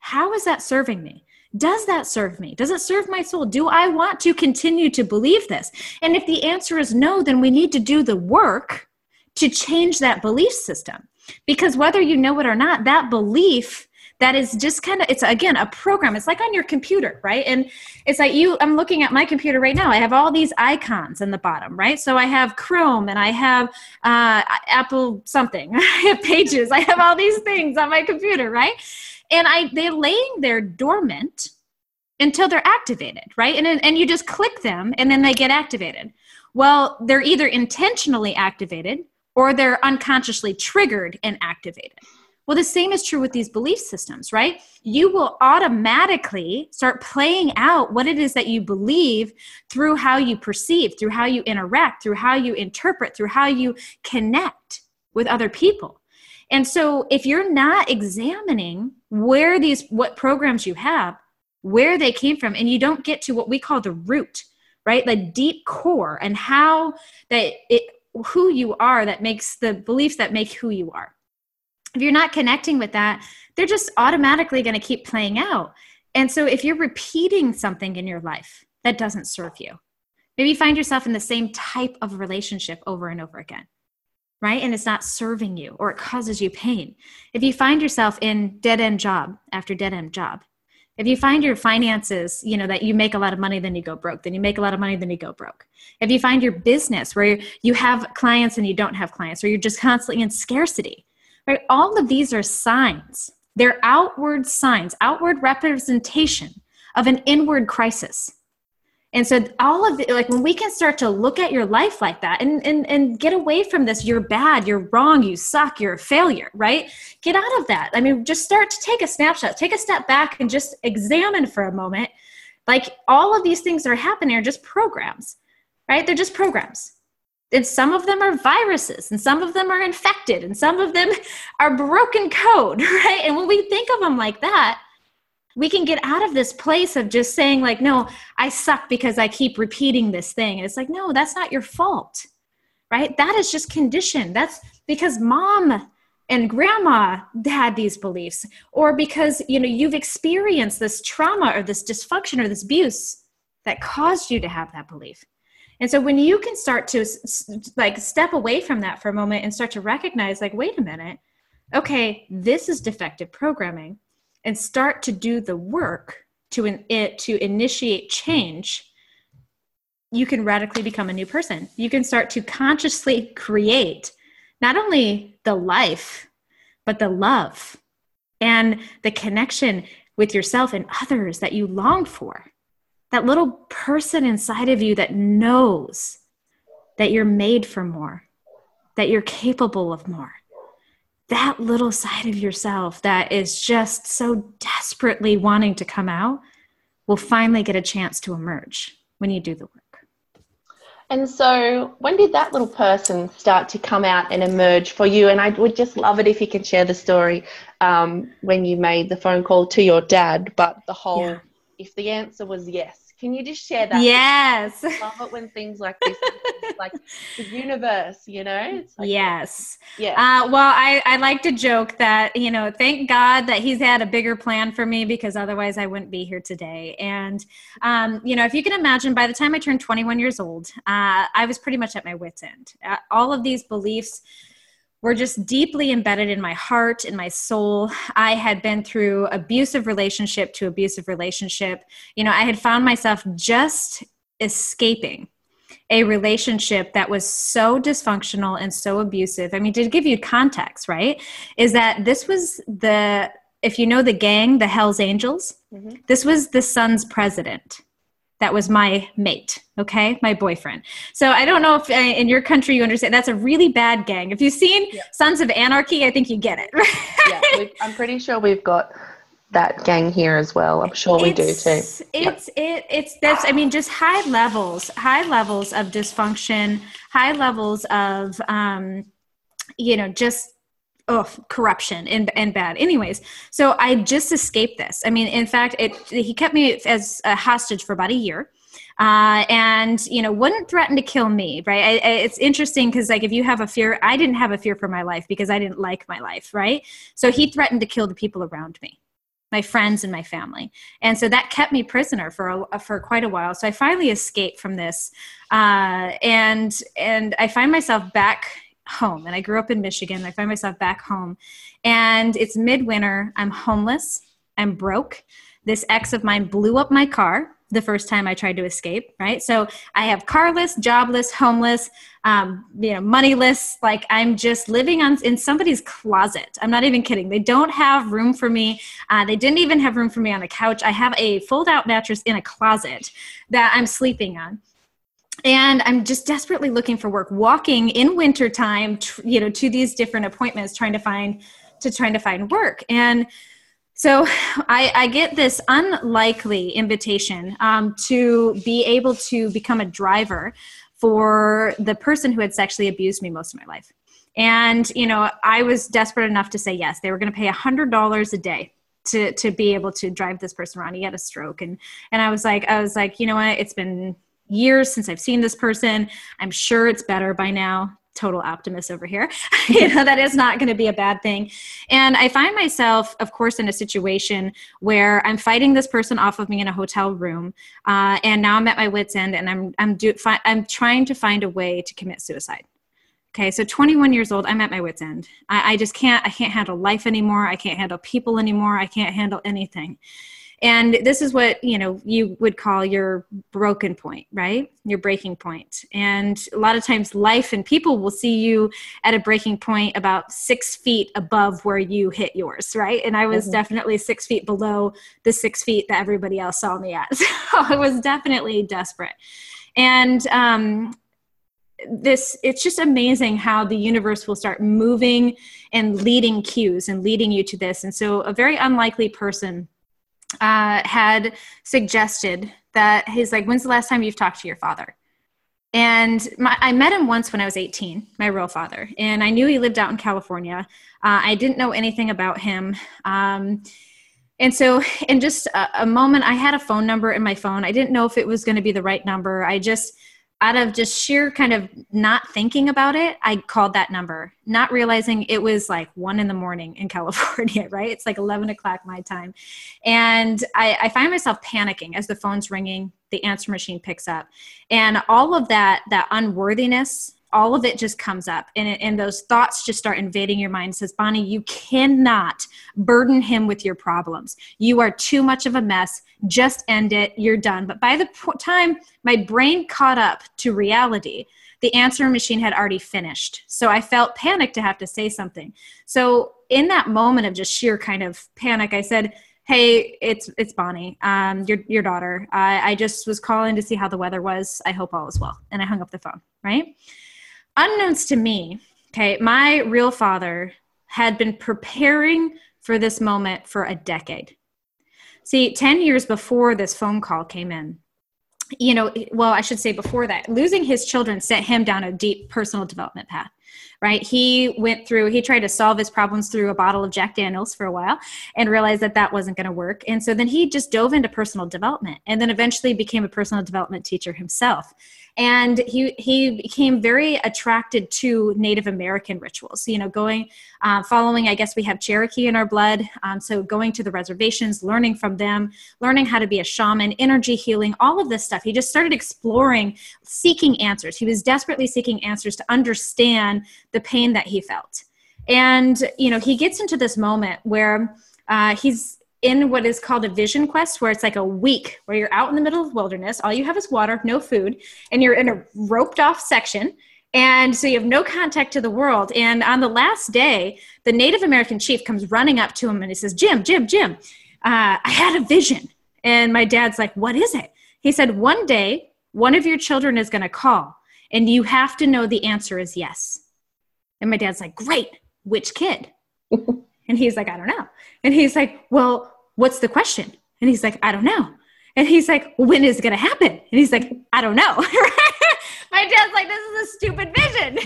How is that serving me? Does that serve me? Does it serve my soul? Do I want to continue to believe this? And if the answer is no, then we need to do the work to change that belief system. Because whether you know it or not, that belief that is just kind of, it's again, a program. It's like on your computer, right? And it's like you, I'm looking at my computer right now. I have all these icons in the bottom, right? So I have Chrome and I have uh, Apple something. I have Pages. I have all these things on my computer, right? And I, they're laying there dormant until they're activated, right? And and you just click them and then they get activated. Well, they're either intentionally activated or they're unconsciously triggered and activated. Well, the same is true with these belief systems, right? You will automatically start playing out what it is that you believe through how you perceive, through how you interact, through how you interpret, through how you connect with other people. And so if you're not examining where these, what programs you have, where they came from, and you don't get to what we call the root, right? The deep core and how that it, who you are, that makes the beliefs that make who you are. If you're not connecting with that, they're just automatically going to keep playing out. And so if you're repeating something in your life that doesn't serve you, maybe you find yourself in the same type of relationship over and over again, right? And it's not serving you, or it causes you pain. If you find yourself in dead-end job after dead-end job, if you find your finances, you know, that you make a lot of money, then you go broke, then you make a lot of money, then you go broke. If you find your business where you have clients and you don't have clients, or you're just constantly in scarcity, right? All of these are signs. They're outward signs, outward representation of an inward crisis. And so all of it, like when we can start to look at your life like that and, and, and get away from this, "You're bad, you're wrong, you suck, you're a failure," right? Get out of that. I mean, just start to take a snapshot, take a step back and just examine for a moment. Like all of these things that are happening are just programs, right? They're just programs. And some of them are viruses, and some of them are infected, and some of them are broken code, right? And when we think of them like that, we can get out of this place of just saying like, "No, I suck because I keep repeating this thing." And it's like, no, that's not your fault, right? That is just condition. That's because mom and grandma had these beliefs, or because, you know, you've experienced this trauma or this dysfunction or this abuse that caused you to have that belief. And so when you can start to like step away from that for a moment and start to recognize like, wait a minute, okay, this is defective programming, and start to do the work to in, it to initiate change, you can radically become a new person. You can start to consciously create not only the life, but the love and the connection with yourself and others that you long for. That little person inside of you that knows that you're made for more, that you're capable of more. That little side of yourself that is just so desperately wanting to come out will finally get a chance to emerge when you do the work. And so when did that little person start to come out and emerge for you? And I would just love it if you can share the story um, when you made the phone call to your dad, but the whole, yeah. if the answer was yes. Can you just share that? Yes. I love it when things like this, like the universe, you know? It's like, yes. Yeah. Uh, well, I, I like to joke that, you know, thank God that he's had a bigger plan for me, because otherwise I wouldn't be here today. And, um, you know, if you can imagine, by the time I turned twenty-one years old, uh, I was pretty much at my wit's end. Uh, all of these beliefs were just deeply embedded in my heart, in my soul. I had been through abusive relationship to abusive relationship. You know, I had found myself just escaping a relationship that was so dysfunctional and so abusive. I mean, to give you context, right, is that this was the, if you know the gang, the Hell's Angels, mm-hmm. this was the Sons president. That was my mate, okay? My boyfriend. So I don't know if uh, in your country you understand. That's a really bad gang. If you've seen yeah. Sons of Anarchy, I think you get it. Right? Yeah, I'm pretty sure we've got that gang here as well. I'm sure we it's, do too. It's, yeah. it, it's, that's, I mean, just high levels, high levels of dysfunction, high levels of, um, you know, just, oh, corruption and, and bad. Anyways, so I just escaped this. I mean, in fact, it he kept me as a hostage for about a year uh, and, you know, wouldn't threaten to kill me, right? I, I, it's interesting because, like, if you have a fear, I didn't have a fear for my life because I didn't like my life, right? So he threatened to kill the people around me, my friends and my family. And so that kept me prisoner for a, for quite a while. So I finally escaped from this uh, and and I find myself back home. And I grew up in Michigan. I find myself back home and it's midwinter. I'm homeless. I'm broke. This ex of mine blew up my car the first time I tried to escape, right? So I have carless, jobless, homeless, um, you know, moneyless. Like I'm just living on in somebody's closet. I'm not even kidding. They don't have room for me. Uh, they didn't even have room for me on a couch. I have a fold out mattress in a closet that I'm sleeping on. And I'm just desperately looking for work, walking in wintertime, tr- you know, to these different appointments, trying to find, to trying to find work. And so I, I get this unlikely invitation um, to be able to become a driver for the person who had sexually abused me most of my life. And, you know, I was desperate enough to say yes. They were going to pay one hundred dollars a day to to be able to drive this person around. He had a stroke. And, and I was like, I was like, you know what, it's been years since I've seen this person. I'm sure it's better by now. Total optimist over here. You know, that is not going to be a bad thing. And I find myself, of course, in a situation where I'm fighting this person off of me in a hotel room. Uh, and now I'm at my wit's end and I'm, I'm, do, fi- I'm trying to find a way to commit suicide. Okay. So twenty-one years old, I'm at my wit's end. I, I just can't, I can't handle life anymore. I can't handle people anymore. I can't handle anything. And this is what, you know, you would call your broken point, right? Your breaking point. And a lot of times life and people will see you at a breaking point about six feet above where you hit yours, right? And I was mm-hmm. definitely six feet below the six feet that everybody else saw me at. So I was definitely desperate. And um, this, it's just amazing how the universe will start moving and leading cues and leading you to this. And so a very unlikely person Uh, had suggested that he's like, when's the last time you've talked to your father? And my, I met him once when I was eighteen, my real father. And I knew he lived out in California. Uh, I didn't know anything about him. Um, and so in just a, a moment, I had a phone number in my phone. I didn't know if it was going to be the right number. I just, out of just sheer kind of not thinking about it, I called that number, not realizing it was like one in the morning in California, right? It's like eleven o'clock my time. And I, I find myself panicking as the phone's ringing, the answer machine picks up. And all of that, that unworthiness, all of it just comes up. And, it, and those thoughts just start invading your mind. It says, Bonnie, you cannot burden him with your problems. You are too much of a mess. Just end it. You're done. But by the time my brain caught up to reality, the answering machine had already finished. So I felt panicked to have to say something. So in that moment of just sheer kind of panic, I said, Hey, it's it's Bonnie, um, your your daughter. I, I just was calling to see how the weather was. I hope all is well. And I hung up the phone, right? Unbeknownst to me, okay, my real father had been preparing for this moment for a decade. See, ten years before this phone call came in, you know, well, I should say before that, losing his children sent him down a deep personal development path, right? He went through, he tried to solve his problems through a bottle of Jack Daniels for a while and realized that that wasn't going to work. And so then he just dove into personal development and then eventually became a personal development teacher himself. And he he became very attracted to Native American rituals, you know, going, uh, following, I guess we have Cherokee in our blood. Um, so going to the reservations, learning from them, learning how to be a shaman, energy healing, all of this stuff. He just started exploring, seeking answers. He was desperately seeking answers to understand the pain that he felt. And, you know, he gets into this moment where uh, he's in what is called a vision quest, where it's like a week where you're out in the middle of the wilderness, all you have is water, no food, and you're in a roped off section. And so you have no contact to the world. And on the last day, the Native American chief comes running up to him and he says, Jim, Jim, Jim, uh, I had a vision. And my dad's like, what is it? He said, one day, one of your children is going to call and you have to know the answer is yes. And my dad's like, great, which kid? And he's like, I don't know. And he's like, well, what's the question? And he's like, I don't know. And he's like, when is it going to happen? And he's like, I don't know. My dad's like, this is a stupid vision.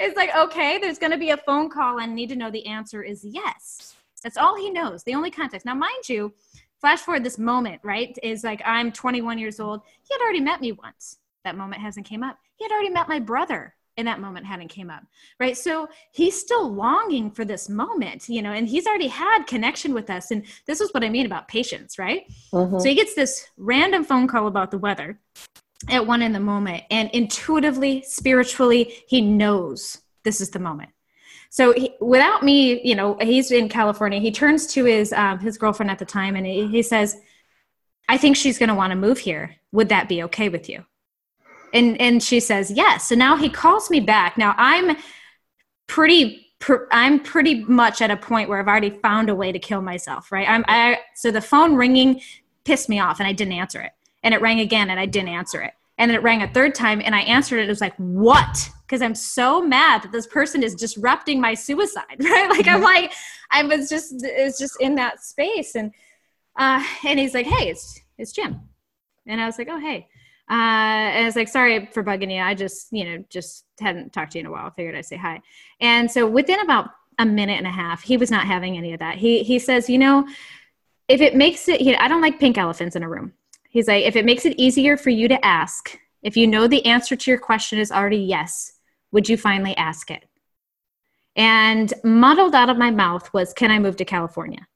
It's like, okay, there's going to be a phone call and need to know the answer is yes. That's all he knows. The only context. Now, mind you, flash forward this moment, right, is like, I'm twenty-one years old. He had already met me once. That moment hasn't came up. He had already met my brother. And that moment hadn't came up, right? So he's still longing for this moment, you know, and he's already had connection with us. And this is what I mean about patience, right? Mm-hmm. So he gets this random phone call about the weather at one in the moment. And intuitively, spiritually, he knows this is the moment. So he, without me, you know, he's in California. He turns to his, um, his girlfriend at the time and he, he says, I think she's going to want to move here. Would that be okay with you? And and she says, yes. So now he calls me back. Now I'm pretty, per, I'm pretty much at a point where I've already found a way to kill myself. Right. I'm, I, so the phone ringing pissed me off and I didn't answer it. And it rang again and I didn't answer it. And then it rang a third time and I answered it. It was like, what? Because I'm so mad that this person is disrupting my suicide. Right. Like I'm like, I was just, it's just in that space. And, uh, and he's like, hey, it's, it's Jim. And I was like, oh, hey. Uh, and I was like, sorry for bugging you. I just, you know, just hadn't talked to you in a while. I figured I'd say hi. And so within about a minute and a half, he was not having any of that. He, he says, you know, if it makes it, he, I don't like pink elephants in a room. He's like, if it makes it easier for you to ask, if you know the answer to your question is already yes, would you finally ask it? And muddled out of my mouth was, can I move to California?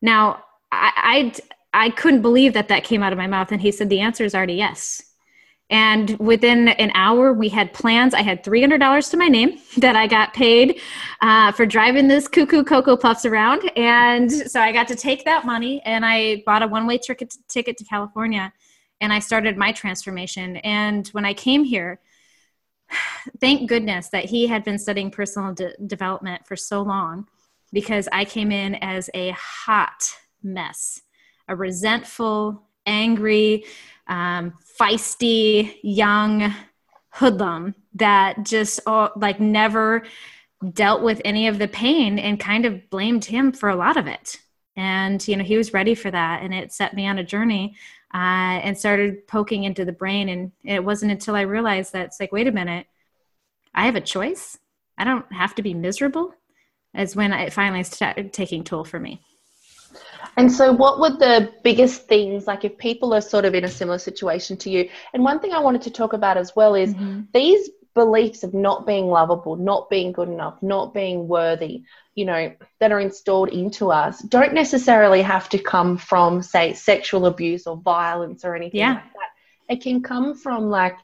Now I, I'd, I couldn't believe that that came out of my mouth. And he said, the answer is already yes. And within an hour, we had plans. I had three hundred dollars to my name that I got paid uh, for driving this cuckoo Cocoa Puffs around. And so I got to take that money and I bought a one-way ticket to, ticket to California and I started my transformation. And when I came here, thank goodness that he had been studying personal de- development for so long, because I came in as a hot mess. A resentful, angry, um, feisty, young hoodlum that just oh, like never dealt with any of the pain and kind of blamed him for a lot of it. And, you know, he was ready for that. And it set me on a journey uh, and started poking into the brain. And it wasn't until I realized that it's like, wait a minute, I have a choice. I don't have to be miserable, as when it finally started taking toll for me. And so what were the biggest things, like if people are sort of in a similar situation to you? And one thing I wanted to talk about as well is mm-hmm. these beliefs of not being lovable, not being good enough, not being worthy, you know, that are installed into us don't necessarily have to come from, say, sexual abuse or violence or anything yeah. like that. It can come from like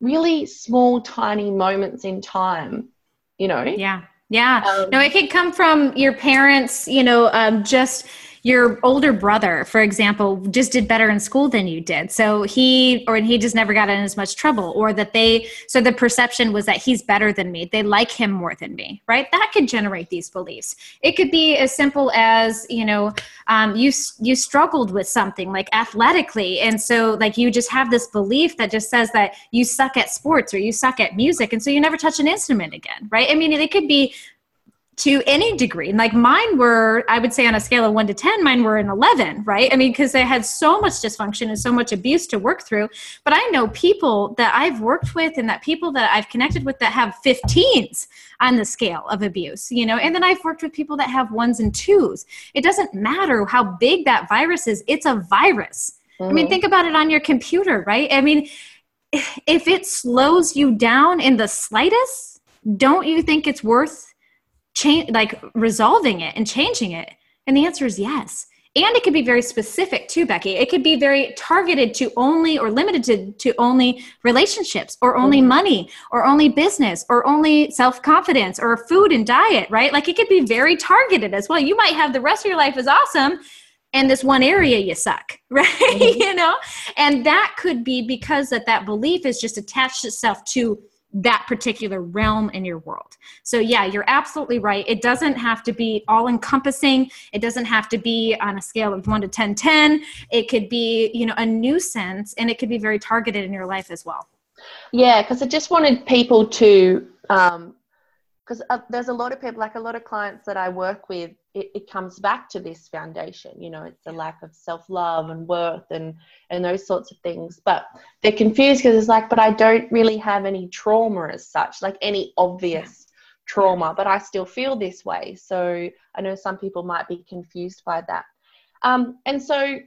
really small, tiny moments in time, you know? Yeah. Yeah. Um, no, it could come from your parents, you know, um, just your older brother, for example, just did better in school than you did. So he, or he just never got in as much trouble, or that they, so the perception was that he's better than me. They like him more than me, right? That could generate these beliefs. It could be as simple as, you know, um, you, you struggled with something like athletically. And so like you just have this belief that just says that you suck at sports or you suck at music. And so you never touch an instrument again, right? I mean, it could be to any degree. And like mine were, I would say on a scale of one to ten, mine were an eleven, right? I mean, because they had so much dysfunction and so much abuse to work through. But I know people that I've worked with and that people that I've connected with that have fifteens on the scale of abuse, you know, and then I've worked with people that have ones and twos. It doesn't matter how big that virus is. It's a virus. Mm-hmm. I mean, think about it on your computer, right? I mean, if it slows you down in the slightest, don't you think it's worth change, like resolving it and changing it? And the answer is yes. And it could be very specific too, Becky. It could be very targeted to only or limited to, to only relationships or only mm-hmm. money or only business or only self-confidence or food and diet, right? Like it could be very targeted as well. You might have the rest of your life is awesome, and this one area you suck, right? Mm-hmm. You know? And that could be because that, that belief has just attached itself to that particular realm in your world. So yeah, you're absolutely right. It doesn't have to be all encompassing. It doesn't have to be on a scale of one to ten, ten. It could be, you know, a nuisance, and it could be very targeted in your life as well. Yeah. Cause I just wanted people to, um, cause uh, there's a lot of people, like a lot of clients that I work with, it, it comes back to this foundation, you know, it's a lack of self-love and worth and, and those sorts of things, but they're confused because it's like, but I don't really have any trauma as such, like any obvious trauma, but I still feel this way. So I know some people might be confused by that. Um, and so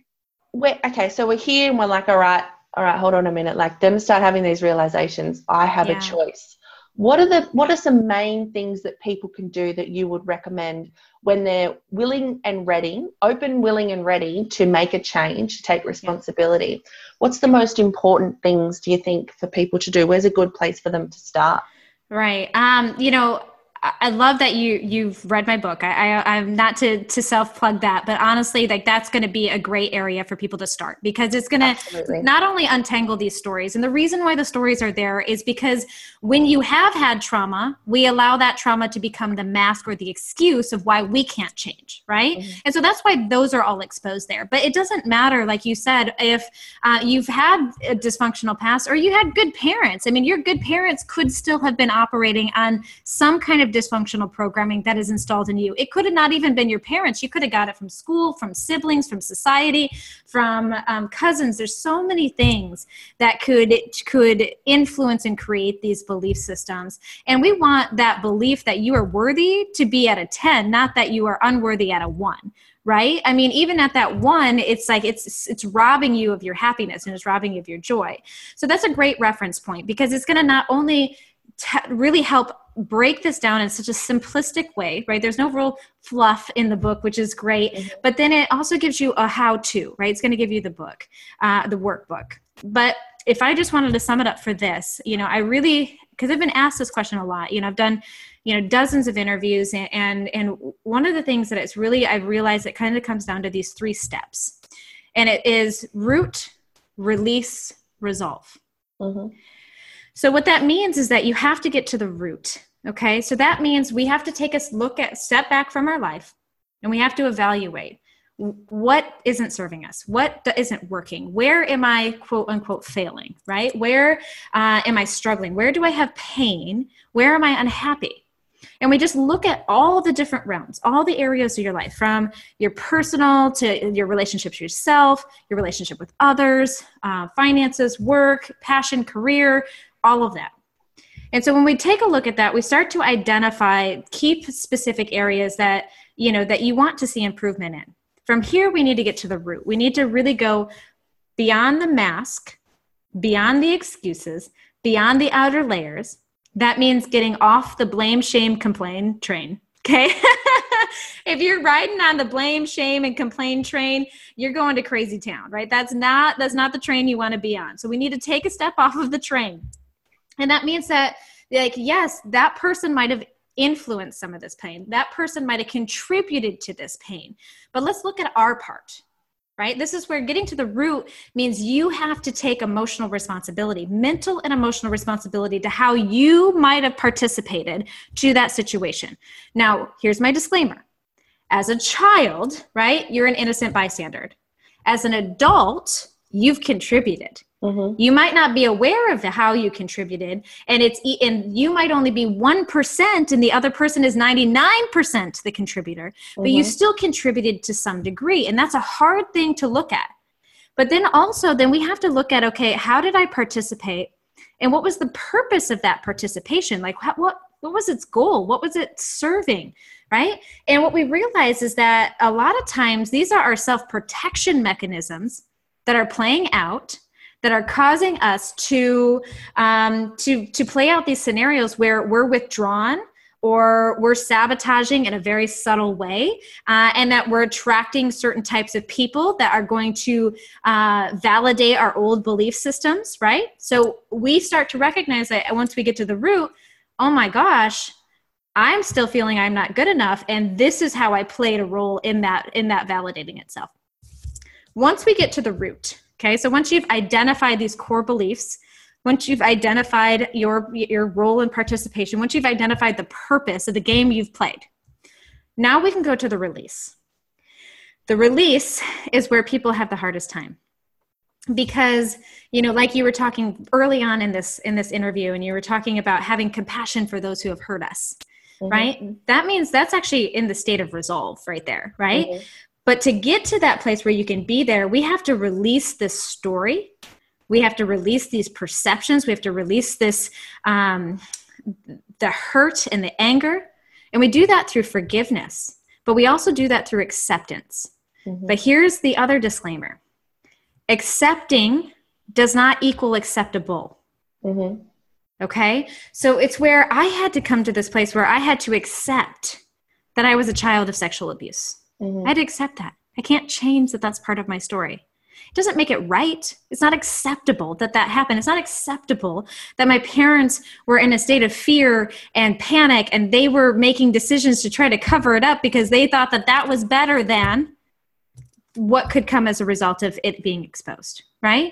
we're, okay, so we're here and we're like, all right, all right, hold on a minute. Like them start having these realizations. I have yeah. a choice. What are the what are some main things that people can do that you would recommend when they're willing and ready, open, willing and ready to make a change, to take responsibility? What's the most important things, do you think, for people to do? Where's a good place for them to start? Right. Um, you know, I love that you, you've read my book. I, I, I'm not to, to self-plug that, but honestly, like that's going to be a great area for people to start, because it's going to not only untangle these stories. And the reason why the stories are there is because when you have had trauma, we allow that trauma to become the mask or the excuse of why we can't change, right? Mm-hmm. And so that's why those are all exposed there. But it doesn't matter, like you said, if uh, you've had a dysfunctional past or you had good parents. I mean, your good parents could still have been operating on some kind of dysfunctional programming that is installed in you. It could have not even been your parents. You could have got it from school, from siblings, from society, from um, cousins. There's so many things that could, could influence and create these belief systems. And we want that belief that you are worthy to be at a ten, not that you are unworthy at a one. Right? I mean, even at that one, it's like, it's, it's robbing you of your happiness and it's robbing you of your joy. So that's a great reference point, because it's going to not only t- really help break this down in such a simplistic way, right? There's no real fluff in the book, which is great. Mm-hmm. But then it also gives you a how-to, right? It's going to give you the book, uh, the workbook. But if I just wanted to sum it up for this, you know, I really, because I've been asked this question a lot, you know, I've done, you know, dozens of interviews. And, and, and one of the things that it's really, I've realized it kind of comes down to these three steps, and it is root, release, resolve. Mm-hmm. So what that means is that you have to get to the root. Okay. So that means we have to take a look at step back from our life, and we have to evaluate what isn't serving us, what isn't working, where am I quote unquote failing, right? Where uh, am I struggling? Where do I have pain? Where am I unhappy? And we just look at all the different realms, all the areas of your life, from your personal to your relationship to yourself, your relationship with others, uh, finances, work, passion, career, all of that. And so when we take a look at that, we start to identify, keep specific areas that, you know, that you want to see improvement in. From here, we need to get to the root. We need to really go beyond the mask, beyond the excuses, beyond the outer layers. That means getting off the blame, shame, complain train. Okay. If you're riding on the blame, shame, and complain train, you're going to crazy town, right? That's not, that's not the train you want to be on. So we need to take a step off of the train. And that means that, like, yes, that person might have influenced some of this pain. That person might have contributed to this pain. But let's look at our part, right? This is where getting to the root means you have to take emotional responsibility, mental and emotional responsibility to how you might have participated to that situation. Now, here's my disclaimer. As a child, right, you're an innocent bystander. As an adult, you've contributed. Mm-hmm. You might not be aware of how you contributed, and it's and you might only be one percent and the other person is ninety-nine percent the contributor, mm-hmm. but you still contributed to some degree, and that's a hard thing to look at. But then also, then we have to look at, okay, how did I participate, and what was the purpose of that participation? Like, what what, what was its goal? What was it serving? Right? And what we realize is that a lot of times these are our self-protection mechanisms that are playing out, that are causing us to um, to to play out these scenarios where we're withdrawn or we're sabotaging in a very subtle way, uh, and that we're attracting certain types of people that are going to uh, validate our old belief systems, right? So we start to recognize that once we get to the root, oh my gosh, I'm still feeling I'm not good enough, and this is how I played a role in that in that validating itself. Once we get to the root, okay, so once you've identified these core beliefs, once you've identified your, your role in participation, once you've identified the purpose of the game you've played, now we can go to the release. The release is where people have the hardest time. Because, you know, like you were talking early on in this in this interview, and you were talking about having compassion for those who have hurt us, mm-hmm. right? That means that's actually in the state of resolve right there, right? Mm-hmm. But to get to that place where you can be there, we have to release this story. We have to release these perceptions. We have to release this, um, the hurt and the anger. And we do that through forgiveness, but we also do that through acceptance. Mm-hmm. But here's the other disclaimer. Accepting does not equal acceptable. Mm-hmm. Okay. So it's where I had to come to this place where I had to accept that I was a child of sexual abuse. Mm-hmm. I had to accept that. I can't change that that's part of my story. It doesn't make it right. It's not acceptable that that happened. It's not acceptable that my parents were in a state of fear and panic, and they were making decisions to try to cover it up because they thought that that was better than what could come as a result of it being exposed, right?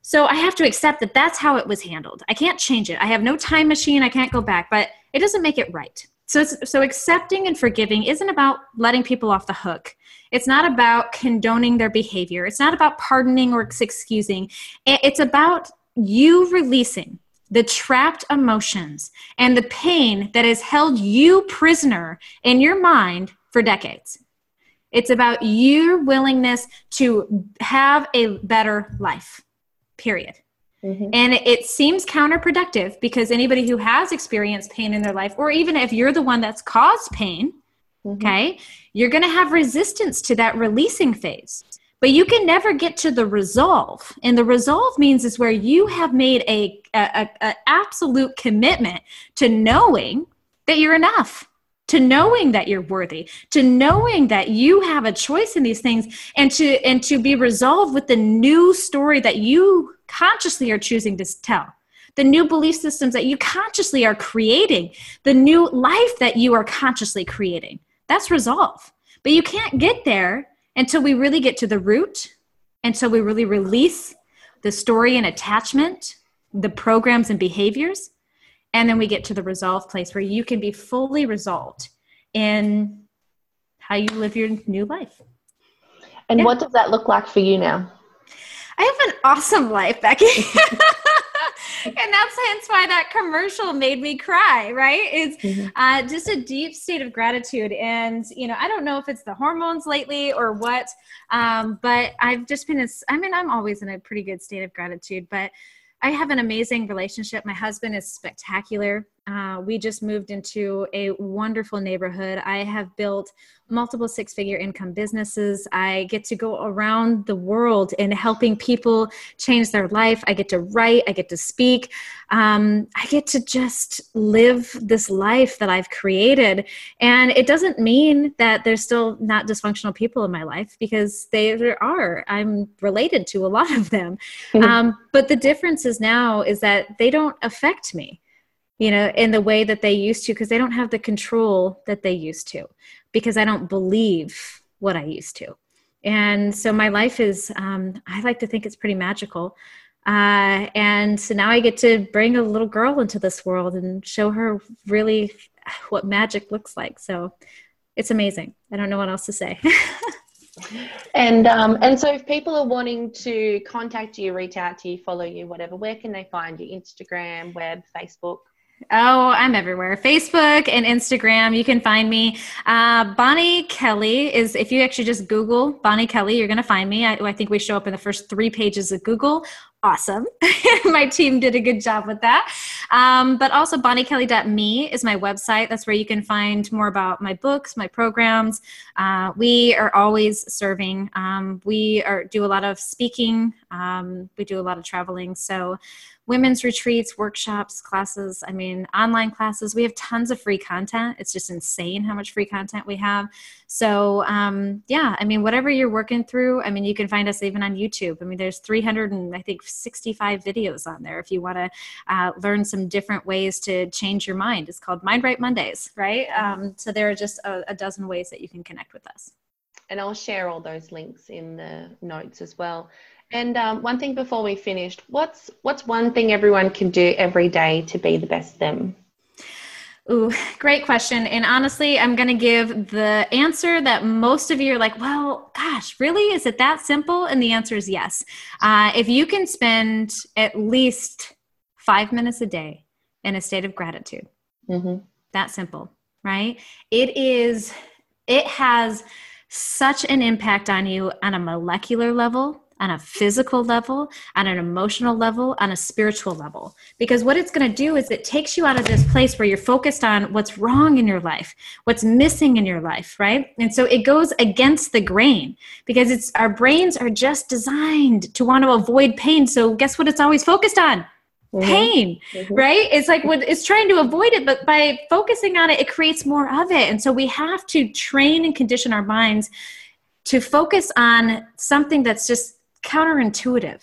So I have to accept that that's how it was handled. I can't change it. I have no time machine. I can't go back, but it doesn't make it right. So, so accepting and forgiving isn't about letting people off the hook. It's not about condoning their behavior. It's not about pardoning or excusing. It's about you releasing the trapped emotions and the pain that has held you prisoner in your mind for decades. It's about your willingness to have a better life, period. Mm-hmm. And it seems counterproductive because anybody who has experienced pain in their life, or even if you're the one that's caused pain, mm-hmm. okay, you're going to have resistance to that releasing phase. But you can never get to the resolve. And the resolve means is where you have made a, a, a absolute commitment to knowing that you're enough, to knowing that you're worthy, to knowing that you have a choice in these things, and to and to be resolved with the new story that you consciously are choosing to tell, the new belief systems that you consciously are creating, the new life that you are consciously creating. That's resolve. But you can't get there until we really get to the root, until we really release the story and attachment, the programs and behaviors, and then we get to the resolve place where you can be fully resolved in how you live your new life. And yeah. What does that look like for you now? I have an awesome life, Becky. And that's hence why that commercial made me cry, right? It's mm-hmm. uh, just a deep state of gratitude. And, you know, I don't know if it's the hormones lately or what, um, but I've just been, a, I mean, I'm always in a pretty good state of gratitude, but I have an amazing relationship. My husband is spectacular. Uh, we just moved into a wonderful neighborhood. I have built multiple six-figure income businesses. I get to go around the world and helping people change their life. I get to write. I get to speak. Um, I get to just live this life that I've created. And it doesn't mean that there's still not dysfunctional people in my life, because there are. I'm related to a lot of them. Mm-hmm. Um, but the difference is now is that they don't affect me. you know, in the way that they used to, because they don't have the control that they used to, because I don't believe what I used to. And so my life is, um, I like to think it's pretty magical. Uh, and so now I get to bring a little girl into this world and show her really what magic looks like. So it's amazing. I don't know what else to say. And, um, and so if people are wanting to contact you, reach out to you, follow you, whatever, where can they find you? Instagram, web, Facebook? Oh, I'm everywhere. Facebook and Instagram. You can find me. Uh, Bonnie Kelly is, if you actually just Google Bonnie Kelly, you're going to find me. I, I think we show up in the first three pages of Google. Awesome. My team did a good job with that. Um, but also Bonnie Kelly dot me is my website. That's where you can find more about my books, my programs. Uh, we are always serving. Um, we are do a lot of speaking. Um, we do a lot of traveling. So women's retreats, workshops, classes, I mean, online classes. We have tons of free content. It's just insane how much free content we have. So um, yeah, I mean, whatever you're working through, I mean, you can find us even on YouTube. I mean, there's three hundred and I think sixty-five videos on there if you want to uh, learn some different ways to change your mind. It's called Mind Right Mondays, right? Um, so there are just a, a dozen ways that you can connect with us. And I'll share all those links in the notes as well. And um, one thing before we finish, what's, what's one thing everyone can do every day to be the best them? Ooh, great question. And honestly, I'm going to give the answer that most of you are like, well, gosh, really? Is it that simple? And the answer is yes. Uh, if you can spend at least five minutes a day in a state of gratitude, mm-hmm. that simple, right? It is, it has such an impact on you on a molecular level, on a physical level, on an emotional level, on a spiritual level. Because what it's going to do is it takes you out of this place where you're focused on what's wrong in your life, what's missing in your life, right? And so it goes against the grain because it's our brains are just designed to want to avoid pain. So guess what it's always focused on? Mm-hmm. Pain, mm-hmm. right? It's like when it's trying to avoid it, but by focusing on it, it creates more of it. And so we have to train and condition our minds to focus on something that's just counterintuitive.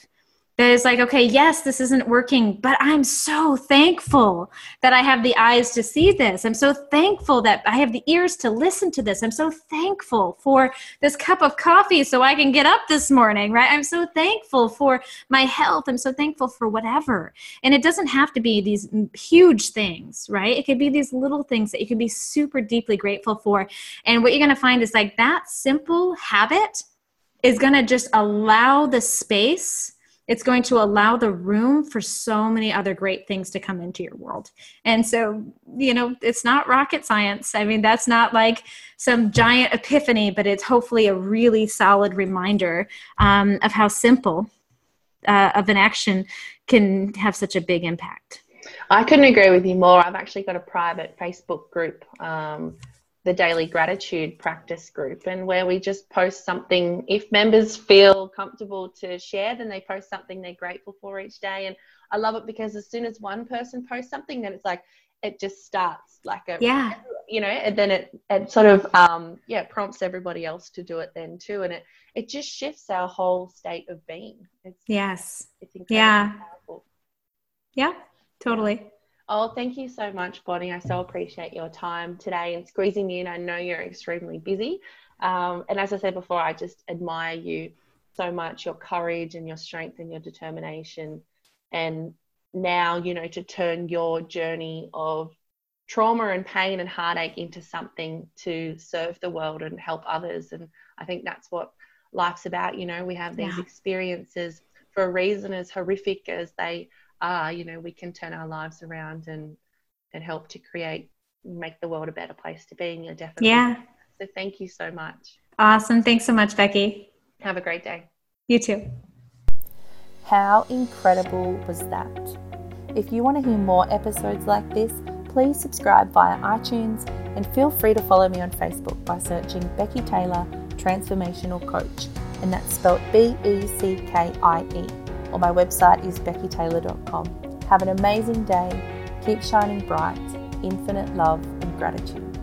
That is like, okay, yes, this isn't working, but I'm so thankful that I have the eyes to see this. I'm so thankful that I have the ears to listen to this. I'm so thankful for this cup of coffee so I can get up this morning, right? I'm so thankful for my health. I'm so thankful for whatever. And it doesn't have to be these huge things, right? It could be these little things that you could be super deeply grateful for. And what you're going to find is like that simple habit is going to just allow the space. It's going to allow the room for so many other great things to come into your world. And so, you know, it's not rocket science. I mean, that's not like some giant epiphany, but it's hopefully a really solid reminder um, of how simple uh, of an action can have such a big impact. I couldn't agree with you more. I've actually got a private Facebook group, um, the Daily Gratitude Practice Group, and where we just post something. If members feel comfortable to share, then they post something they're grateful for each day. And I love it because as soon as one person posts something, then it's like, it just starts like a, yeah. you know, and then it, it sort of, um, yeah, prompts everybody else to do it then too. And it, it just shifts our whole state of being. It's, yes. It's incredibly yeah. powerful. Yeah, totally. Oh, thank you so much, Bonnie. I so appreciate your time today and squeezing me in. I know you're extremely busy. Um, and as I said before, I just admire you so much, your courage and your strength and your determination. And now, you know, to turn your journey of trauma and pain and heartache into something to serve the world and help others. And I think that's what life's about. You know, we have these yeah. experiences for a reason, as horrific as they Ah, you know, we can turn our lives around and, and help to create, make the world a better place to be in. You're definitely. Yeah. So thank you so much. Awesome. Thanks so much, Becky. Have a great day. You too. How incredible was that? If you want to hear more episodes like this, please subscribe via iTunes and feel free to follow me on Facebook by searching Becky Taylor Transformational Coach. And that's spelled B E C K I E. Or my website is becky taylor dot com. Have an amazing day. Keep shining bright. Infinite love and gratitude.